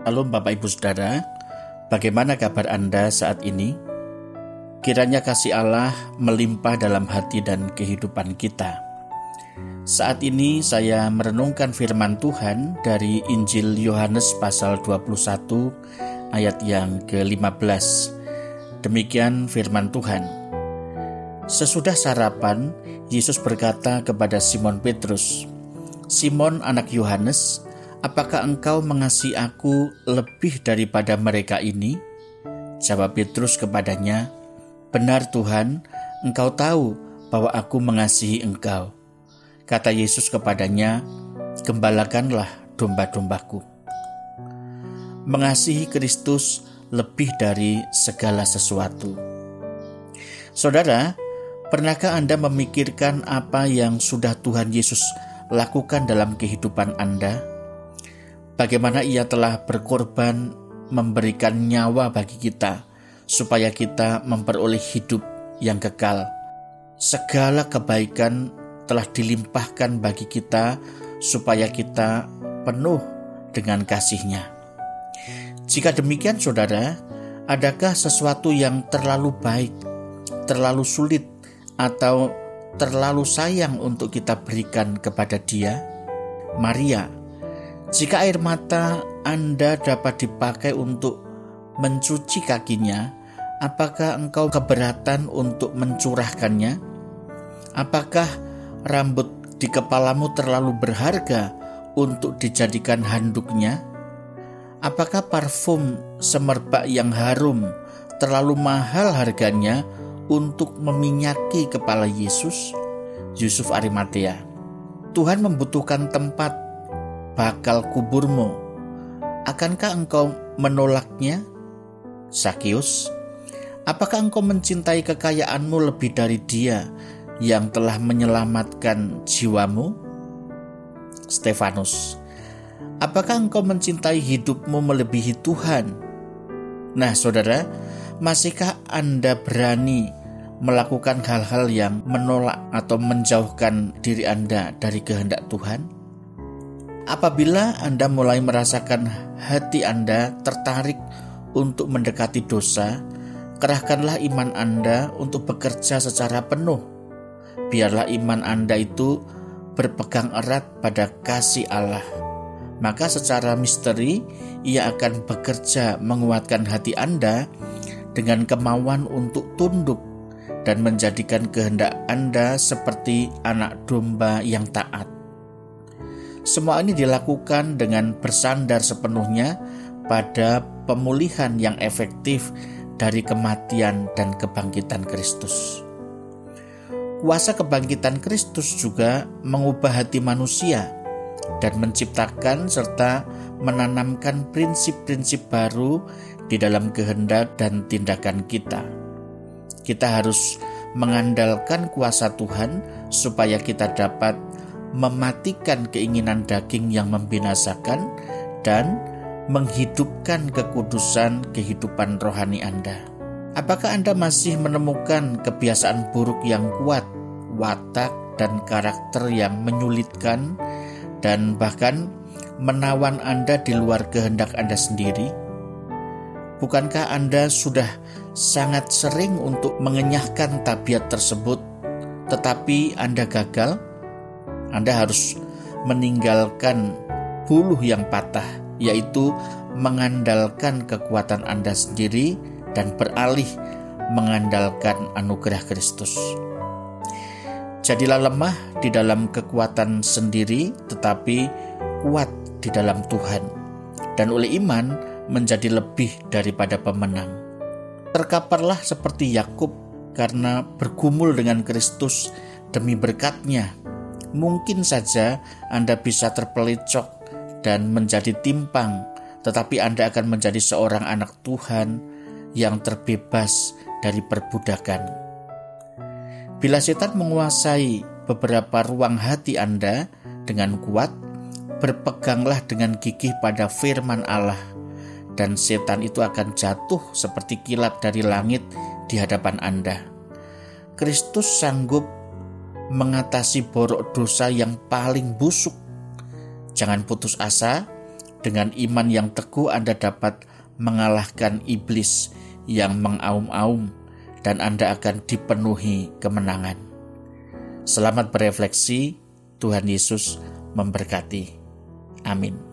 Halo Bapak Ibu Saudara, bagaimana kabar Anda saat ini? Kiranya kasih Allah melimpah dalam hati dan kehidupan kita. Saat ini saya merenungkan firman Tuhan dari Injil Yohanes pasal 21 ayat yang ke-15. Demikian firman Tuhan. Sesudah sarapan, Yesus berkata kepada Simon Petrus, "Simon anak Yohanes, apakah engkau mengasihi aku lebih daripada mereka ini?" Jawab Petrus kepadanya, "Benar Tuhan, engkau tahu bahwa aku mengasihi engkau." Kata Yesus kepadanya, "Gembalakanlah domba-dombaku." Mengasihi Kristus lebih dari segala sesuatu. Saudara, pernahkah Anda memikirkan apa yang sudah Tuhan Yesus lakukan dalam kehidupan Anda? Bagaimana ia telah berkorban memberikan nyawa bagi kita supaya kita memperoleh hidup yang kekal. Segala kebaikan telah dilimpahkan bagi kita supaya kita penuh dengan kasih-Nya. Jika demikian saudara, adakah sesuatu yang terlalu baik, terlalu sulit, atau terlalu sayang untuk kita berikan kepada Dia? Maria, jika air mata Anda dapat dipakai untuk mencuci kakinya, apakah engkau keberatan untuk mencurahkannya? Apakah rambut di kepalamu terlalu berharga untuk dijadikan handuknya? Apakah parfum semerbak yang harum terlalu mahal harganya untuk meminyaki kepala Yesus? Yusuf Arimatea, Tuhan membutuhkan tempat bakal kuburmu. Akankah engkau menolaknya? Sakius, apakah engkau mencintai kekayaanmu lebih dari Dia yang telah menyelamatkan jiwamu? Stefanus, apakah engkau mencintai hidupmu melebihi Tuhan? Nah saudara, masihkah Anda berani melakukan hal-hal yang menolak atau menjauhkan diri Anda dari kehendak Tuhan? Apabila Anda mulai merasakan hati Anda tertarik untuk mendekati dosa, kerahkanlah iman Anda untuk bekerja secara penuh. Biarlah iman Anda itu berpegang erat pada kasih Allah. Maka secara misteri, ia akan bekerja menguatkan hati Anda dengan kemauan untuk tunduk dan menjadikan kehendak Anda seperti anak domba yang taat. Semua ini dilakukan dengan bersandar sepenuhnya pada pemulihan yang efektif dari kematian dan kebangkitan Kristus. Kuasa kebangkitan Kristus juga mengubah hati manusia dan menciptakan serta menanamkan prinsip-prinsip baru di dalam kehendak dan tindakan kita. Kita harus mengandalkan kuasa Tuhan supaya kita dapat mematikan keinginan daging yang membinasakan dan menghidupkan kekudusan kehidupan rohani Anda. Apakah Anda masih menemukan kebiasaan buruk yang kuat, watak dan karakter yang menyulitkan dan bahkan menawan Anda di luar kehendak Anda sendiri? Bukankah Anda sudah sangat sering untuk mengenyahkan tabiat tersebut, tetapi Anda gagal? Anda harus meninggalkan buluh yang patah, yaitu mengandalkan kekuatan Anda sendiri dan beralih mengandalkan anugerah Kristus. Jadilah lemah di dalam kekuatan sendiri, tetapi kuat di dalam Tuhan, dan oleh iman menjadi lebih daripada pemenang. Terkaparlah seperti Yakub karena bergumul dengan Kristus demi berkat-Nya. Mungkin saja Anda bisa terpelecok dan menjadi timpang, tetapi Anda akan menjadi seorang anak Tuhan yang terbebas dari perbudakan. Bila setan menguasai beberapa ruang hati Anda dengan kuat, berpeganglah dengan gigih pada firman Allah, dan setan itu akan jatuh seperti kilat dari langit di hadapan Anda. Kristus sanggup mengatasi borok dosa yang paling busuk. Jangan putus asa, Dengan iman yang teguh Anda dapat mengalahkan iblis yang mengaum-aum dan Anda akan dipenuhi kemenangan. Selamat berefleksi, Tuhan Yesus memberkati. Amin.